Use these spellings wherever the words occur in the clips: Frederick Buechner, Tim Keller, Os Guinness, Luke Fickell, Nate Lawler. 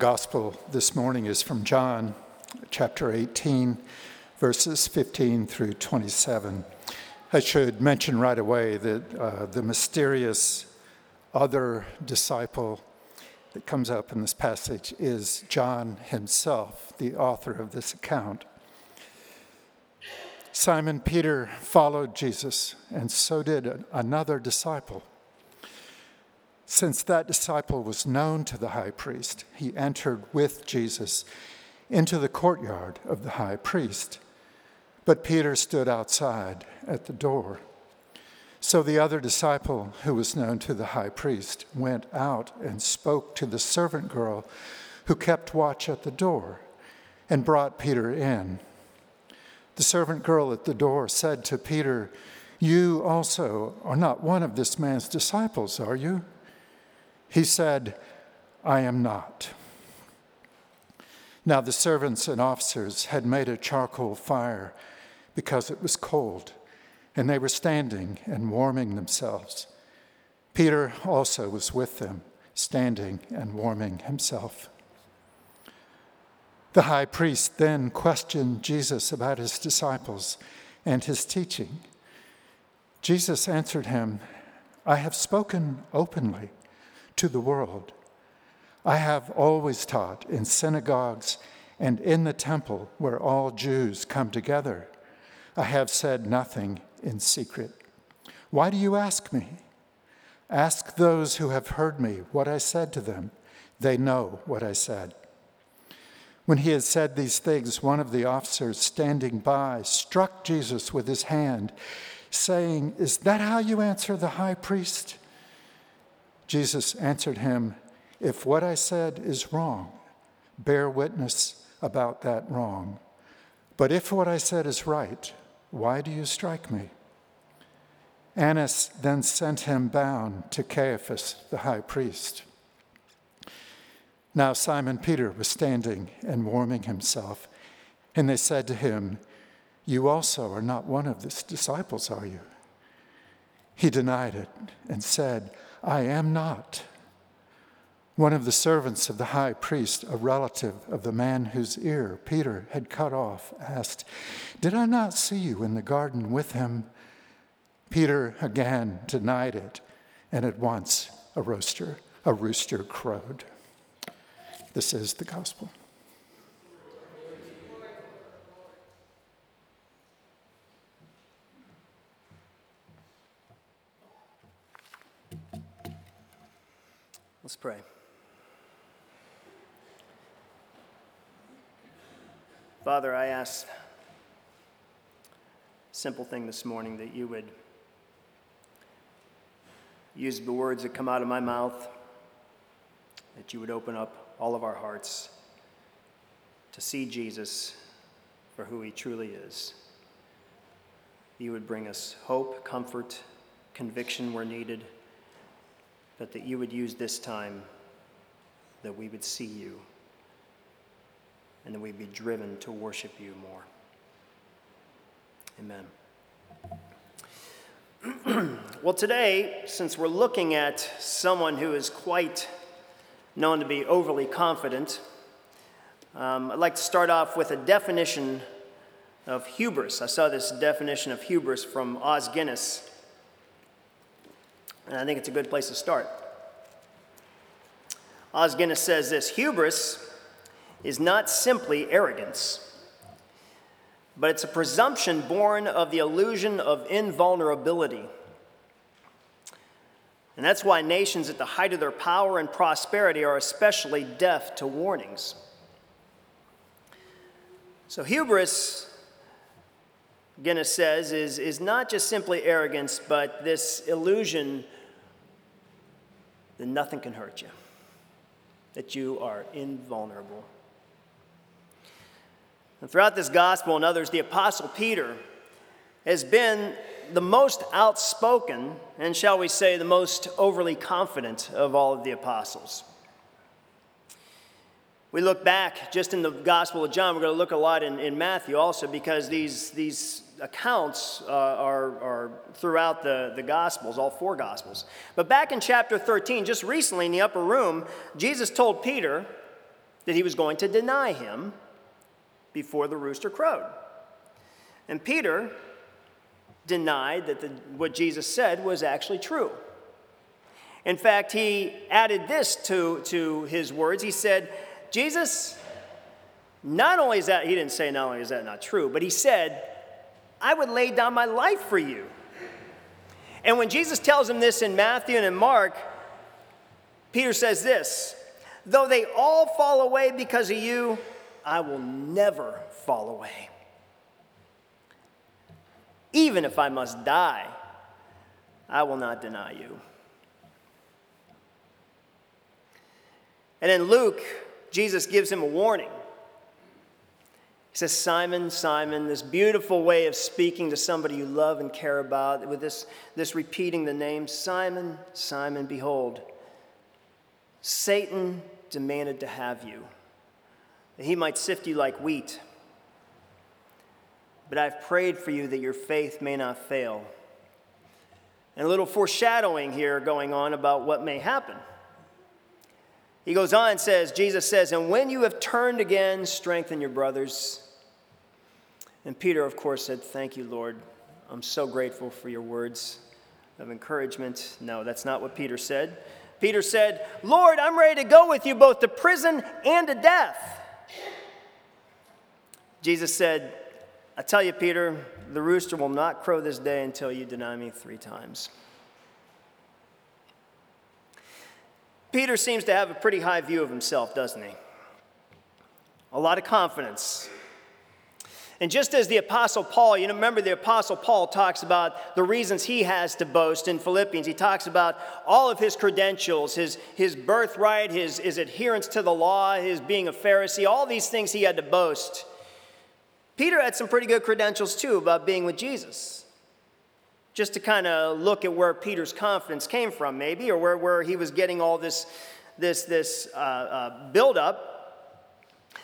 gospel this morning is from John chapter 18, verses 15 through 27. I should mention right away that the mysterious other disciple that comes up in this passage is John himself, the author of this account. Simon Peter followed Jesus, and so did another disciple. Since that disciple was known to the high priest, he entered with Jesus into the courtyard of the high priest. But Peter stood outside at the door. So the other disciple, who was known to the high priest, went out and spoke to the servant girl who kept watch at the door and brought Peter in. The servant girl at the door said to Peter, "You also are not one of this man's disciples, are you?" He said, "I am not." Now the servants and officers had made a charcoal fire because it was cold, and they were standing and warming themselves. Peter also was with them, standing and warming himself. The high priest then questioned Jesus about his disciples and his teaching. Jesus answered him, "I have spoken openly to the world. I have always taught in synagogues and in the temple where all Jews come together. I have said nothing in secret. Why do you ask me? Ask those who have heard me what I said to them. They know what I said." When he had said these things, one of the officers standing by struck Jesus with his hand, saying, "Is that how you answer the high priest?" Jesus answered him, "If what I said is wrong, bear witness about that wrong. But if what I said is right, why do you strike me?" Annas then sent him bound to Caiaphas, the high priest. Now Simon Peter was standing and warming himself, and they said to him, "You also are not one of these disciples, are you?" He denied it and said, "I am not." One of the servants of the high priest, a relative of the man whose ear Peter had cut off, asked, "Did I not see you in the garden with him?" Peter again denied it, and at once a rooster crowed. This is the gospel. Let's pray. Father, I ask a simple thing this morning, that you would use the words that come out of my mouth, that you would open up all of our hearts to see Jesus for who he truly is. You would bring us hope, comfort, conviction where needed, but that you would use this time, that we would see you, and that we'd be driven to worship you more. Amen. Well, today, since we're looking at someone who is quite known to be overly confident, I'd like to start off with a definition of hubris. I saw this definition of hubris from Os Guinness, and I think it's a good place to start. Os Guinness says this: hubris is not simply arrogance, but it's a presumption born of the illusion of invulnerability. And that's why nations at the height of their power and prosperity are especially deaf to warnings. So hubris, Guinness says, is not just simply arrogance, but this illusion that nothing can hurt you, that you are invulnerable. And throughout this gospel and others, the Apostle Peter has been the most outspoken and, shall we say, the most overly confident of all of the apostles. We look back just in the Gospel of John. We're going to look a lot in Matthew also, because these accounts are throughout the Gospels, all four Gospels. But back in chapter 13, just recently in the upper room, Jesus told Peter that he was going to deny him before the rooster crowed. And Peter denied that what Jesus said was actually true. In fact, he added this to his words. He said, Jesus, not only is that not true, but he said, I would lay down my life for you. And when Jesus tells him this in Matthew and in Mark, Peter says this, though they all fall away because of you, I will never fall away. Even if I must die, I will not deny you. And in Luke, Jesus gives him a warning. He says, Simon, Simon, this beautiful way of speaking to somebody you love and care about, with this repeating the name, Simon, Simon, behold, Satan demanded to have you, that he might sift you like wheat. But I've prayed for you that your faith may not fail. And a little foreshadowing here going on about what may happen. He goes on and says, Jesus says, and when you have turned again, strengthen your brothers. And Peter, of course, said, thank you, Lord. I'm so grateful for your words of encouragement. No, that's not what Peter said. Peter said, Lord, I'm ready to go with you both to prison and to death. Jesus said, I tell you, Peter, the rooster will not crow this day until you deny me 3 times. Peter seems to have a pretty high view of himself, doesn't he? A lot of confidence. And just as the Apostle Paul, you remember the Apostle Paul talks about the reasons he has to boast in Philippians. He talks about all of his credentials, his birthright, his adherence to the law, his being a Pharisee, all these things he had to boast. Peter had some pretty good credentials, too, about being with Jesus. Just to kind of look at where Peter's confidence came from, maybe, or where he was getting all this buildup.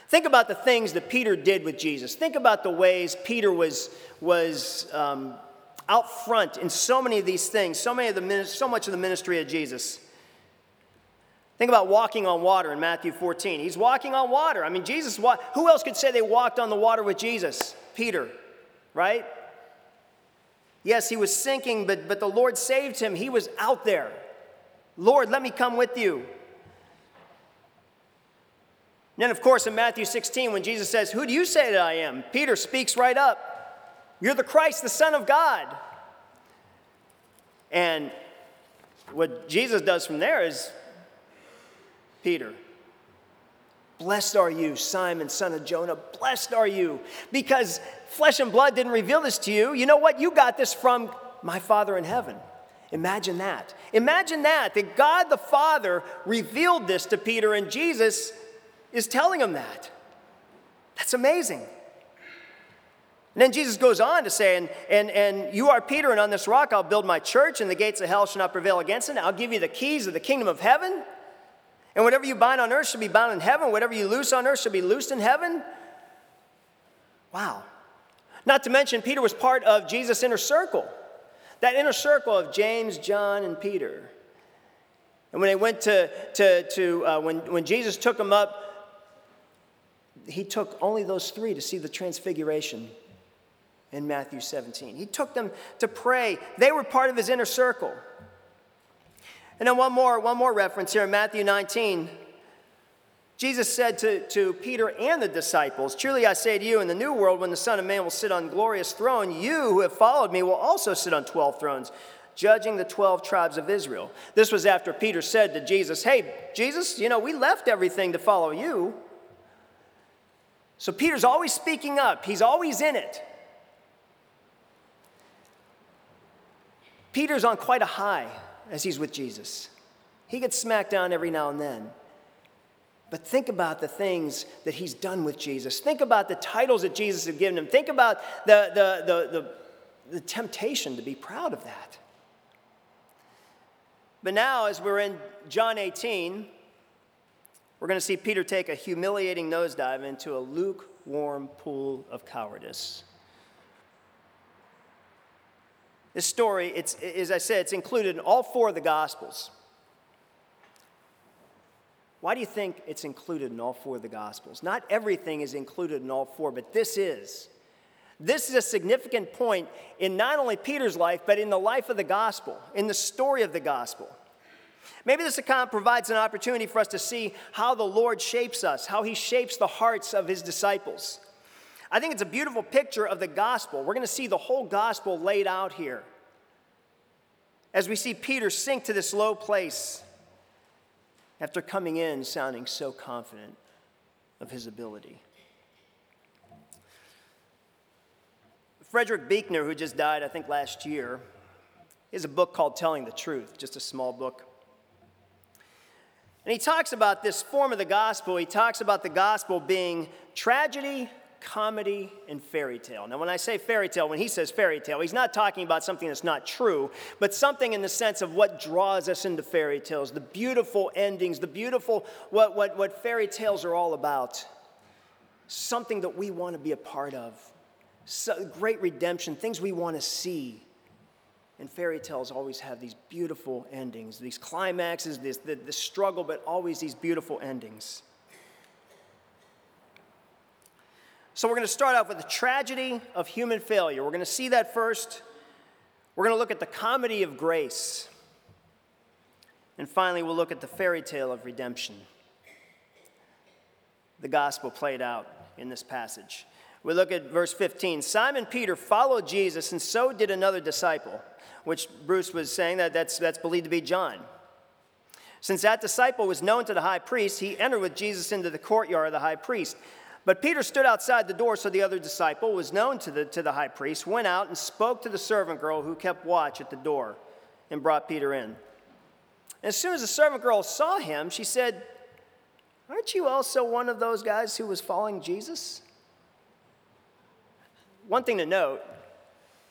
Think about the things that Peter did with Jesus. Think about the ways Peter was out front in so many of these things, so much of the ministry of Jesus. Think about walking on water in Matthew 14. He's walking on water. I mean, Jesus, who else could say they walked on the water with Jesus? Peter, right? Yes, he was sinking, but the Lord saved him. He was out there. Lord, let me come with you. And then, of course, in Matthew 16, when Jesus says, who do you say that I am? Peter speaks right up. You're the Christ, the Son of God. And what Jesus does from there is, Peter, blessed are you, Simon, son of Jonah, blessed are you, because flesh and blood didn't reveal this to you. You know what? You got this from my Father in heaven. Imagine that. Imagine that God the Father revealed this to Peter, and Jesus is telling him that. That's amazing. And then Jesus goes on to say, and you are Peter, and on this rock I'll build my church, and the gates of hell shall not prevail against it. I'll give you the keys of the kingdom of heaven. And whatever you bind on earth shall be bound in heaven. Whatever you loose on earth shall be loosed in heaven. Wow. Not to mention, Peter was part of Jesus' inner circle. That inner circle of James, John, and Peter. And when they went when Jesus took them up, he took only those 3 to see the transfiguration in Matthew 17. He took them to pray. They were part of his inner circle. And then one more reference here in Matthew 19. Jesus said to Peter and the disciples, truly I say to you, in the new world, when the Son of Man will sit on a glorious throne, you who have followed me will also sit on 12 thrones, judging the 12 tribes of Israel. This was after Peter said to Jesus, hey, Jesus, we left everything to follow you. So Peter's always speaking up. He's always in it. Peter's on quite a high as he's with Jesus. He gets smacked down every now and then. But think about the things that he's done with Jesus. Think about the titles that Jesus has given him. Think about the temptation to be proud of that. But now, as we're in John 18, we're going to see Peter take a humiliating nosedive into a lukewarm pool of cowardice. This story, as I said, it's included in all 4 of the Gospels. Why do you think it's included in all four of the Gospels? Not everything is included in all four, but this is. This is a significant point in not only Peter's life, but in the life of the gospel, in the story of the gospel. Maybe this account provides an opportunity for us to see how the Lord shapes us, how he shapes the hearts of his disciples. I think it's a beautiful picture of the gospel. We're going to see the whole gospel laid out here as we see Peter sink to this low place after coming in sounding so confident of his ability. Frederick Buechner, who just died, I think, last year, has a book called Telling the Truth, just a small book. And he talks about this form of the gospel. He talks about the gospel being tragedy, comedy, and fairy tale. Now, when I say fairy tale, when he says fairy tale, he's not talking about something that's not true, but something in the sense of what draws us into fairy tales, the beautiful endings, the beautiful, what fairy tales are all about, something that we want to be a part of. So great redemption, things we want to see. And fairy tales always have these beautiful endings, these climaxes, the struggle, but always these beautiful endings. So we're going to start off with the tragedy of human failure. We're going to see that first. We're going to look at the comedy of grace. And finally, we'll look at the fairy tale of redemption. The gospel played out in this passage. We look at verse 15. Simon Peter followed Jesus, and so did another disciple, which Bruce was saying that's believed to be John. Since that disciple was known to the high priest, he entered with Jesus into the courtyard of the high priest. But Peter stood outside the door, so the other disciple was known to the high priest, went out and spoke to the servant girl who kept watch at the door and brought Peter in. And as soon as the servant girl saw him, she said, "Aren't you also one of those guys who was following Jesus?" One thing to note,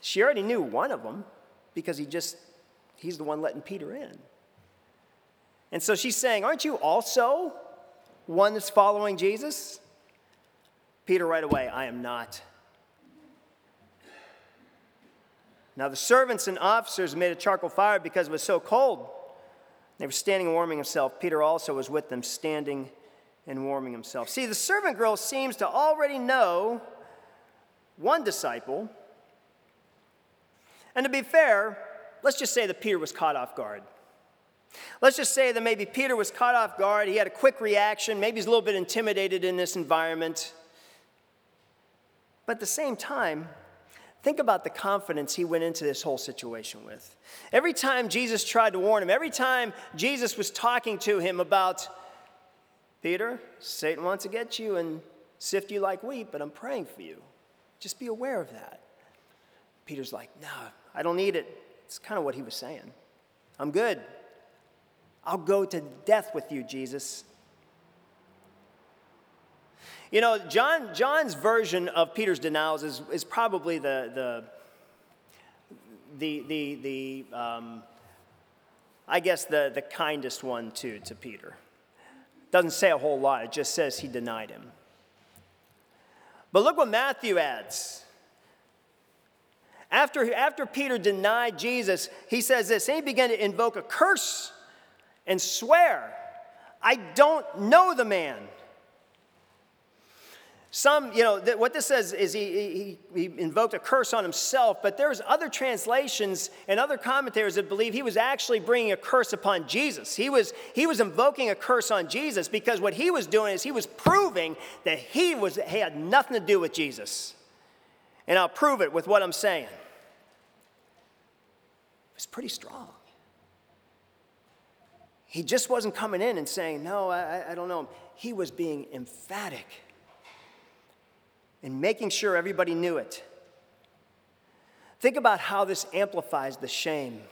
she already knew one of them because he's the one letting Peter in. And so she's saying, "Aren't you also one that's following Jesus?" Peter right away, "I am not." Now the servants and officers made a charcoal fire because it was so cold. They were standing and warming themselves. Peter also was with them, standing and warming himself. See, the servant girl seems to already know one disciple. And to be fair, let's just say that Peter was caught off guard. Let's just say that maybe Peter was caught off guard. He had a quick reaction. Maybe he's a little bit intimidated in this environment. But at the same time, think about the confidence he went into this whole situation with. Every time Jesus tried to warn him, every time Jesus was talking to him about, "Peter, Satan wants to get you and sift you like wheat, but I'm praying for you. Just be aware of that." Peter's like, "No, I don't need it." It's kind of what he was saying. "I'm good. I'll go to death with you, Jesus." You know, John's version of Peter's denials is probably the kindest one to Peter. Doesn't say a whole lot. It just says he denied him. But look what Matthew adds. After Peter denied Jesus, he says this, and he began to invoke a curse and swear, "I don't know the man." Some, you know, what this says is he invoked a curse on himself, but there's other translations and other commentators that believe he was actually bringing a curse upon Jesus. He was invoking a curse on Jesus because what he was doing is he was proving that he had nothing to do with Jesus. And I'll prove it with what I'm saying. It's pretty strong. He just wasn't coming in and saying, "No, I don't know him." He was being emphatic and making sure everybody knew it. Think about how this amplifies the shame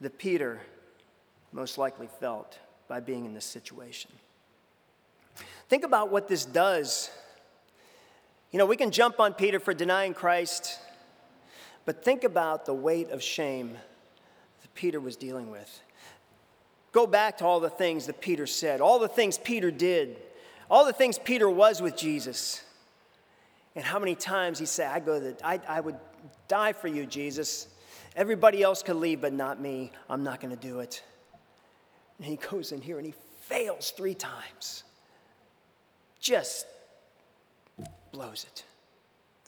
that Peter most likely felt by being in this situation. Think about what this does. You know, we can jump on Peter for denying Christ, but think about the weight of shame that Peter was dealing with. Go back to all the things that Peter said, all the things Peter did, all the things Peter was with Jesus. And how many times he said, I would die for you, Jesus. Everybody else could leave, but not me. I'm not going to do it. And he goes in here and he fails 3 times. Just blows it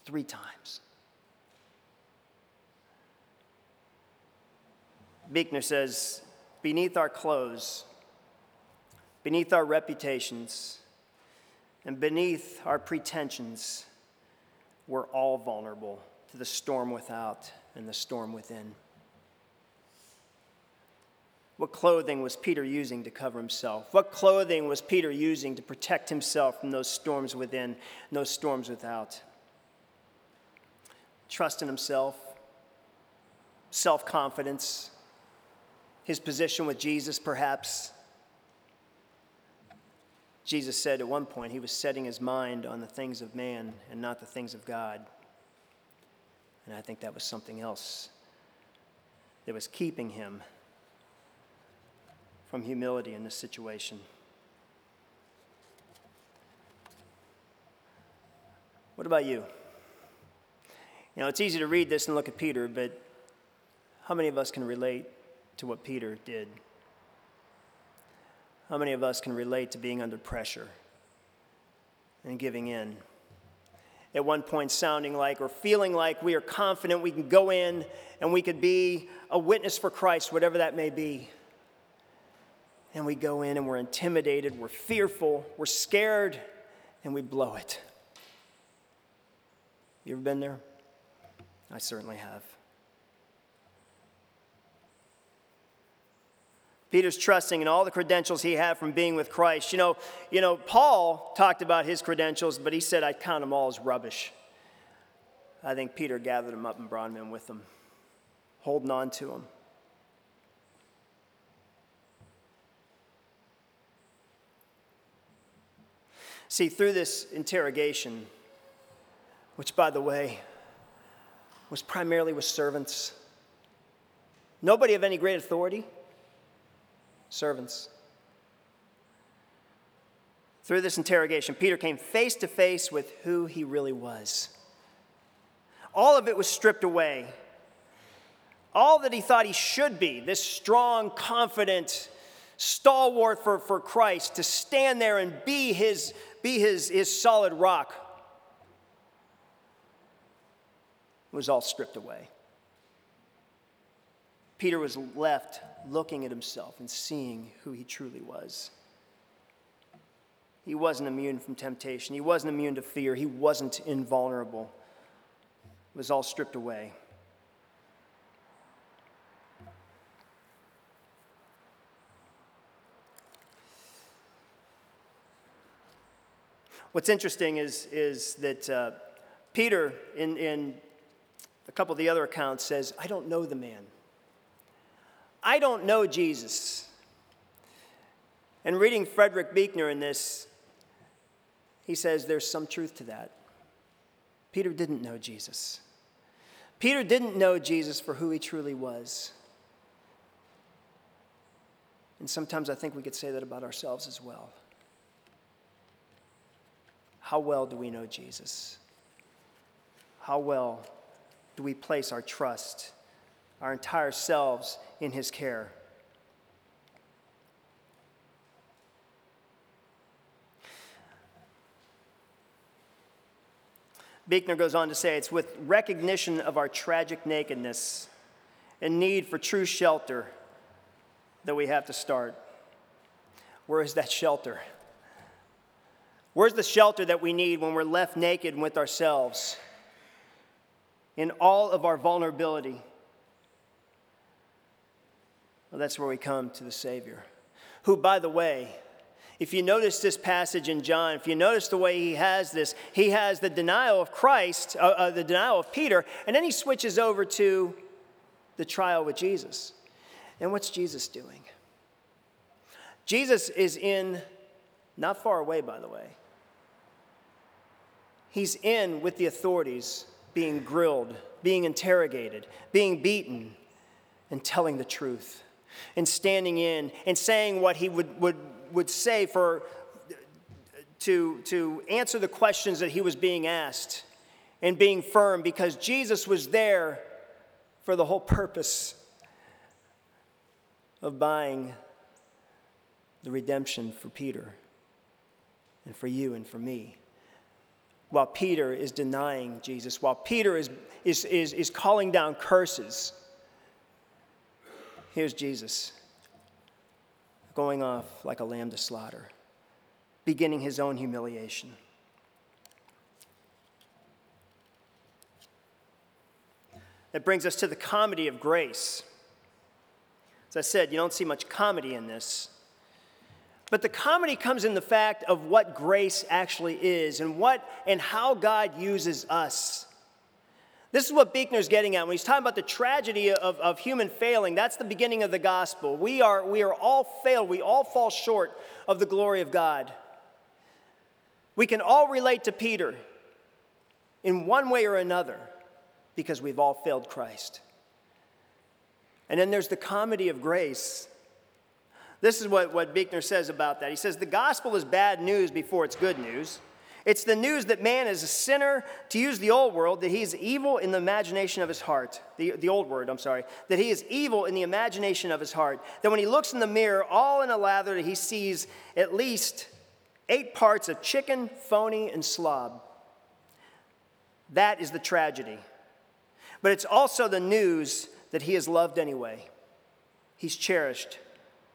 3 times. Buechner says, beneath our clothes, beneath our reputations, and beneath our pretensions, we're all vulnerable to the storm without and the storm within. What clothing was Peter using to cover himself? What clothing was Peter using to protect himself from those storms within and those storms without? Trust in himself, self-confidence, his position with Jesus, perhaps. Jesus said at one point he was setting his mind on the things of man and not the things of God. And I think that was something else that was keeping him from humility in this situation. What about you? You know, it's easy to read this and look at Peter, but how many of us can relate to what Peter did? How many of us can relate to being under pressure and giving in? At one point sounding like or feeling like we are confident we can go in and we could be a witness for Christ, whatever that may be. And we go in and we're intimidated, we're fearful, we're scared, and we blow it. You ever been there? I certainly have. Peter's trusting in all the credentials he had from being with Christ. You know, Paul talked about his credentials, but he said, I count them all as rubbish. I think Peter gathered them up and brought them in with him, holding on to them. See, through this interrogation, which, by the way, was primarily with servants. Nobody of any great authority, servants. Through this interrogation, Peter came face to face with who he really was. All of it was stripped away. All that he thought he should be, this strong, confident stalwart for Christ, to stand there and be his solid rock, it was all stripped away. Peter was left looking at himself and seeing who he truly was. He wasn't immune from temptation. He wasn't immune to fear. He wasn't invulnerable. It was all stripped away. What's interesting is that Peter, in a couple of the other accounts, says, I don't know the man. I don't know Jesus. And reading Frederick Buechner in this, he says there's some truth to that. Peter didn't know Jesus. Peter didn't know Jesus for who he truly was. And sometimes I think we could say that about ourselves as well. How well do we know Jesus? How well do we place our trust, our entire selves, in his care? Buechner goes on to say, it's with recognition of our tragic nakedness and need for true shelter that we have to start. Where is that shelter? Where's the shelter that we need when we're left naked with ourselves in all of our vulnerability? Well, that's where we come to the Savior, who, by the way, if you notice this passage in John, if you notice the way he has this, he has the denial of Christ, the denial of Peter, and then he switches over to the trial with Jesus. And what's Jesus doing? Jesus is in, not far away, by the way, he's in with the authorities, being grilled, being interrogated, being beaten, and telling the truth, and standing in, and saying what he would say to answer the questions that he was being asked, and being firm, because Jesus was there for the whole purpose of buying the redemption for Peter and for you and for me. While Peter is denying Jesus, while Peter is calling down curses, here's Jesus going off like a lamb to slaughter, beginning his own humiliation. That brings us to the comedy of grace. As I said, you don't see much comedy in this. But the comedy comes in the fact of what grace actually is and what and how God uses us. This is what Buechner's getting at when he's talking about the tragedy of human failing. That's the beginning of the gospel. We are all failed. We all fall short of the glory of God. We can all relate to Peter in one way or another, because we've all failed Christ. And then there's the comedy of grace. This is what Buechner says about that. He says, the gospel is bad news before it's good news. It's the news that man is a sinner, to use the old word, that he is evil in the imagination of his heart. The old word, I'm sorry. That he is evil in the imagination of his heart. That when he looks in the mirror, all in a lather, he sees at least 8 parts of chicken, phony, and slob. That is the tragedy. But it's also the news that he is loved anyway. He's cherished.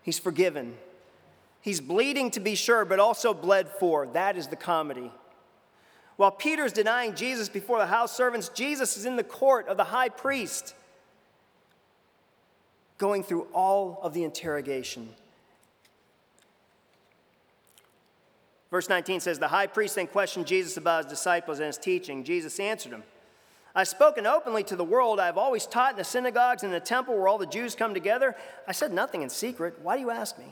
He's forgiven. He's bleeding, to be sure, but also bled for. That is the comedy. While Peter's denying Jesus before the house servants, Jesus is in the court of the high priest, going through all of the interrogation. Verse 19 says, the high priest then questioned Jesus about his disciples and his teaching. Jesus answered him, I've spoken openly to the world. I've always taught in the synagogues and in the temple where all the Jews come together. I said nothing in secret. Why do you ask me?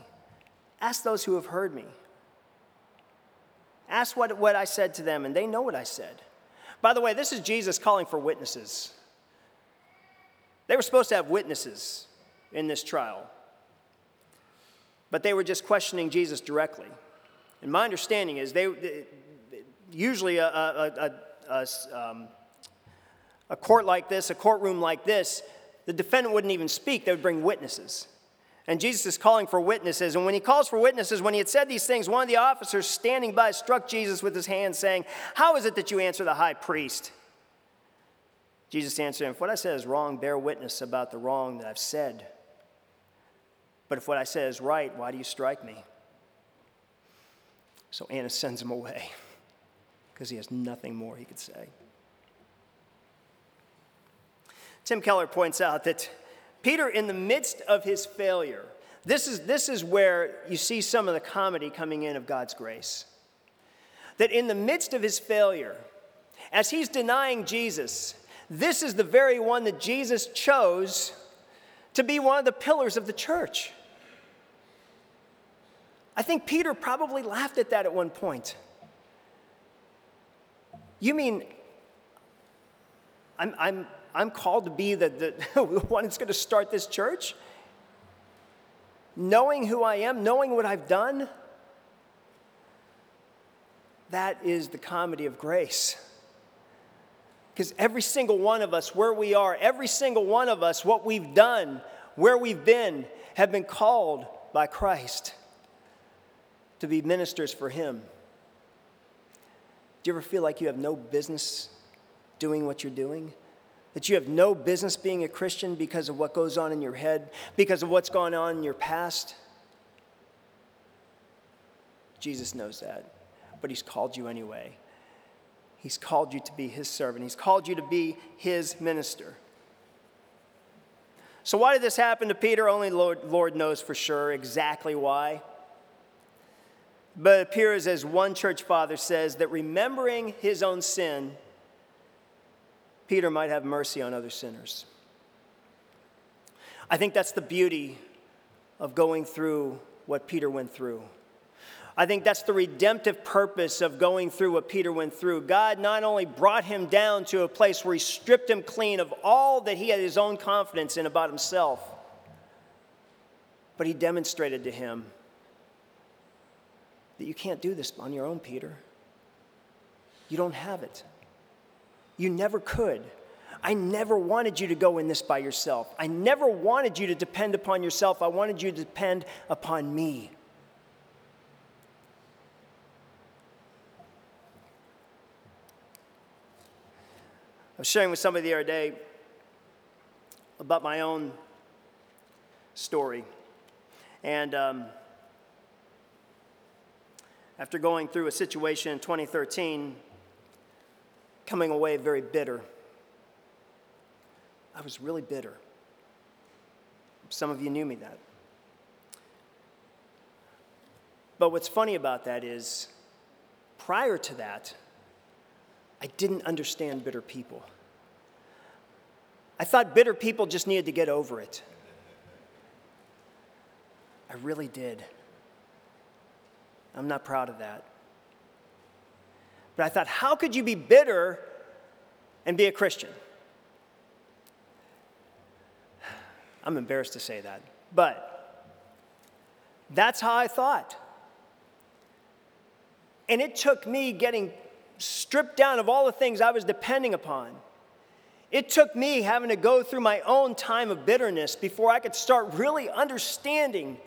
Ask those who have heard me. Ask what I said to them, and they know what I said. By the way, this is Jesus calling for witnesses. They were supposed to have witnesses in this trial, but they were just questioning Jesus directly. And my understanding is they usually a court like this, a courtroom like this, the defendant wouldn't even speak. They would bring witnesses. And Jesus is calling for witnesses. And when he calls for witnesses, when he had said these things, one of the officers standing by struck Jesus with his hand, saying, how is it that you answer the high priest? Jesus answered him, if what I said is wrong, bear witness about the wrong that I've said. But if what I said is right, why do you strike me? So Annas sends him away because he has nothing more he could say. Tim Keller points out that Peter, in the midst of his failure, this is where you see some of the comedy coming in of God's grace. That in the midst of his failure, as he's denying Jesus, this is the very one that Jesus chose to be one of the pillars of the church. I think Peter probably laughed at that at one point. You mean I'm called to be the one that's going to start this church? Knowing who I am, knowing what I've done, that is the comedy of grace. Because every single one of us, where we are, every single one of us, what we've done, where we've been, have been called by Christ to be ministers for him. Do you ever feel like you have no business doing what you're doing? That you have no business being a Christian because of what goes on in your head, because of what's gone on in your past? Jesus knows that, but he's called you anyway. He's called you to be his servant. He's called you to be his minister. So why did this happen to Peter? Only Lord knows for sure exactly why. But it appears, as one church father says, that remembering his own sin, Peter might have mercy on other sinners. I think that's the beauty of going through what Peter went through. I think that's the redemptive purpose of going through what Peter went through. God not only brought him down to a place where he stripped him clean of all that he had his own confidence in about himself, but he demonstrated to him that you can't do this on your own, Peter. You don't have it. You never could. I never wanted you to go in this by yourself. I never wanted you to depend upon yourself. I wanted you to depend upon me. I was sharing with somebody the other day about my own story. And after going through a situation in 2013, coming away very bitter. I was really bitter. Some of you knew me that. But what's funny about that is, prior to that, I didn't understand bitter people. I thought bitter people just needed to get over it. I really did. I'm not proud of that. But I thought, how could you be bitter and be a Christian? I'm embarrassed to say that, but that's how I thought. And it took me getting stripped down of all the things I was depending upon. It took me having to go through my own time of bitterness before I could start really understanding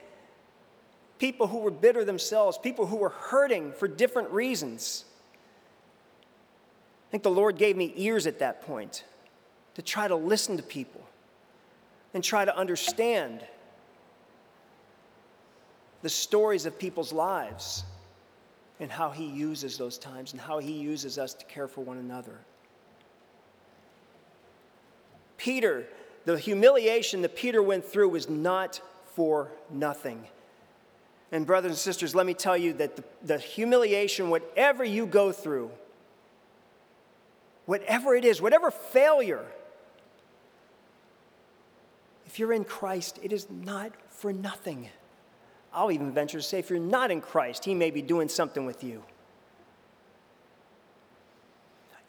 people who were bitter themselves, people who were hurting for different reasons. I think the Lord gave me ears at that point to try to listen to people and try to understand the stories of people's lives and how He uses those times and how He uses us to care for one another. Peter, the humiliation that Peter went through was not for nothing. And brothers and sisters, let me tell you that the humiliation, whatever you go through, whatever it is, whatever failure, if you're in Christ, it is not for nothing. I'll even venture to say, if you're not in Christ, He may be doing something with you.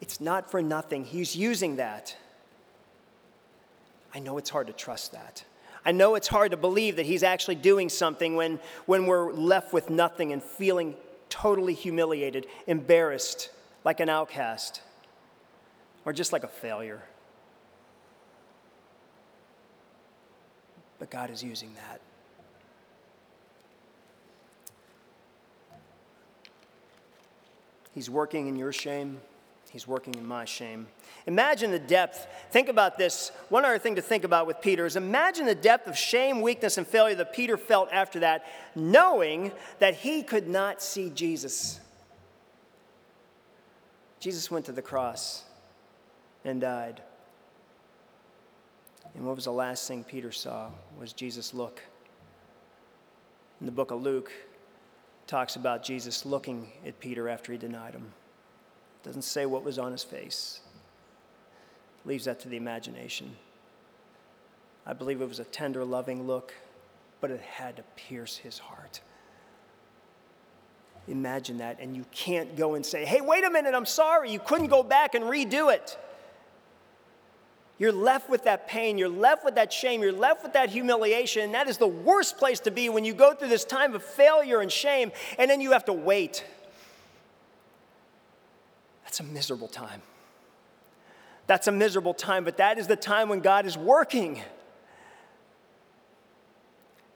It's not for nothing. He's using that. I know it's hard to trust that. I know it's hard to believe that He's actually doing something when we're left with nothing and feeling totally humiliated, embarrassed, like an outcast, or just like a failure. But God is using that. He's working in your shame. He's working in my shame. Imagine the depth. Think about this. One other thing to think about with Peter is imagine the depth of shame, weakness, and failure that Peter felt after that, knowing that he could not see Jesus. Jesus went to the cross and died. And what was the last thing Peter saw was Jesus look. In the book of Luke, it talks about Jesus looking at Peter after he denied him. It doesn't say what was on his face. It leaves that to the imagination. I believe it was a tender, loving look, but it had to pierce his heart. Imagine that, and you can't go and say, hey, wait a minute, I'm sorry. You couldn't go back and redo it. You're left with that pain. You're left with that shame. You're left with that humiliation. And that is the worst place to be when you go through this time of failure and shame, and then you have to wait. That's a miserable time. That's a miserable time, but that is the time when God is working.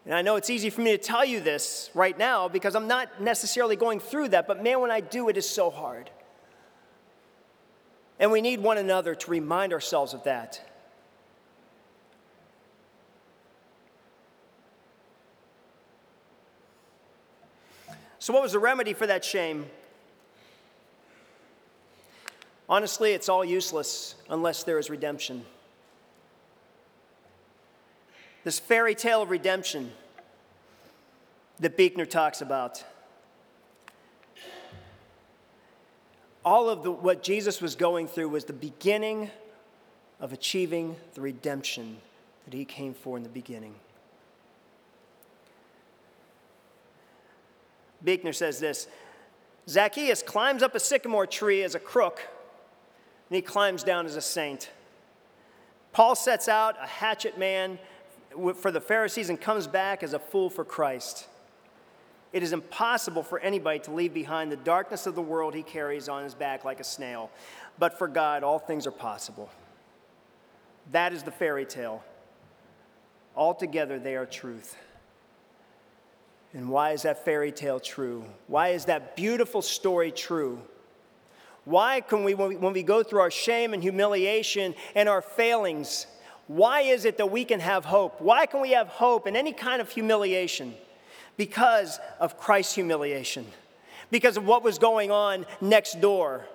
And I know it's easy for me to tell you this right now because I'm not necessarily going through that, but man, when I do, it is so hard. And we need one another to remind ourselves of that. So what was the remedy for that shame? Honestly, it's all useless unless there is redemption. This fairy tale of redemption that Buechner talks about. All of what Jesus was going through was the beginning of achieving the redemption that He came for in the beginning. Buechner says this, Zacchaeus climbs up a sycamore tree as a crook, and he climbs down as a saint. Paul sets out a hatchet man for the Pharisees and comes back as a fool for Christ. It is impossible for anybody to leave behind the darkness of the world he carries on his back like a snail. But for God, all things are possible. That is the fairy tale. Altogether, they are truth. And why is that fairy tale true? Why is that beautiful story true? Why can we, when we go through our shame and humiliation and our failings, why is it that we can have hope? Why can we have hope in any kind of humiliation? Because of Christ's humiliation. Because of what was going on next door.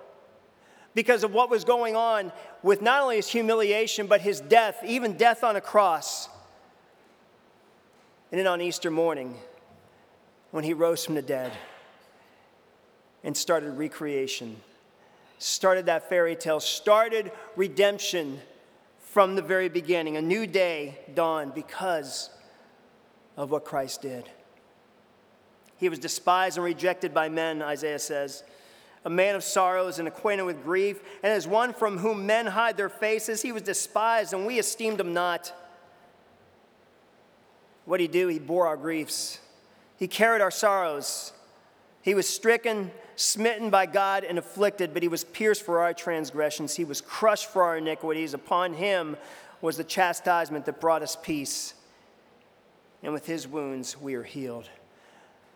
Because of what was going on with not only his humiliation, but his death, even death on a cross. And then on Easter morning, when he rose from the dead and started recreation, started that fairy tale, started redemption from the very beginning. A new day dawned because of what Christ did. He was despised and rejected by men, Isaiah says. A man of sorrows and acquainted with grief, and as one from whom men hide their faces, he was despised and we esteemed him not. What did he do? He bore our griefs. He carried our sorrows. He was stricken, smitten by God, and afflicted, but he was pierced for our transgressions. He was crushed for our iniquities. Upon him was the chastisement that brought us peace, and with his wounds we are healed.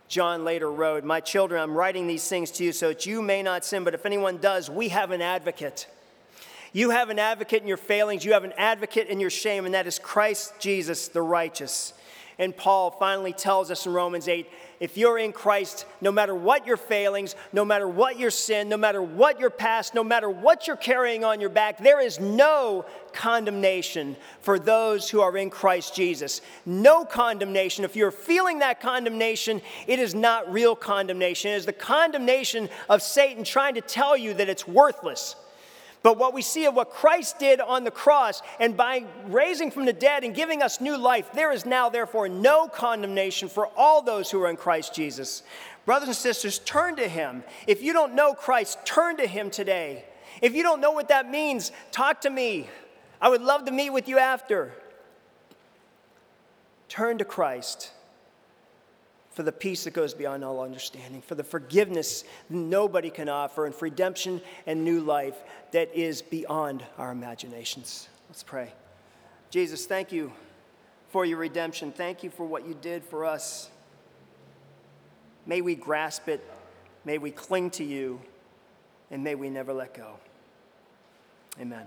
John later wrote, "My children, I'm writing these things to you so that you may not sin, but if anyone does, we have an advocate." You have an advocate in your failings. You have an advocate in your shame, and that is Christ Jesus, the righteous. And Paul finally tells us in Romans 8, if you're in Christ, no matter what your failings, no matter what your sin, no matter what your past, no matter what you're carrying on your back, there is no condemnation for those who are in Christ Jesus. No condemnation. If you're feeling that condemnation, it is not real condemnation. It is the condemnation of Satan trying to tell you that it's worthless. But what we see of what Christ did on the cross and by raising from the dead and giving us new life, there is now, therefore, no condemnation for all those who are in Christ Jesus. Brothers and sisters, turn to him. If you don't know Christ, turn to him today. If you don't know what that means, talk to me. I would love to meet with you after. Turn to Christ for the peace that goes beyond all understanding, for the forgiveness nobody can offer, and for redemption and new life that is beyond our imaginations. Let's pray. Jesus, thank you for your redemption. Thank you for what you did for us. May we grasp it. May we cling to you. And may we never let go. Amen.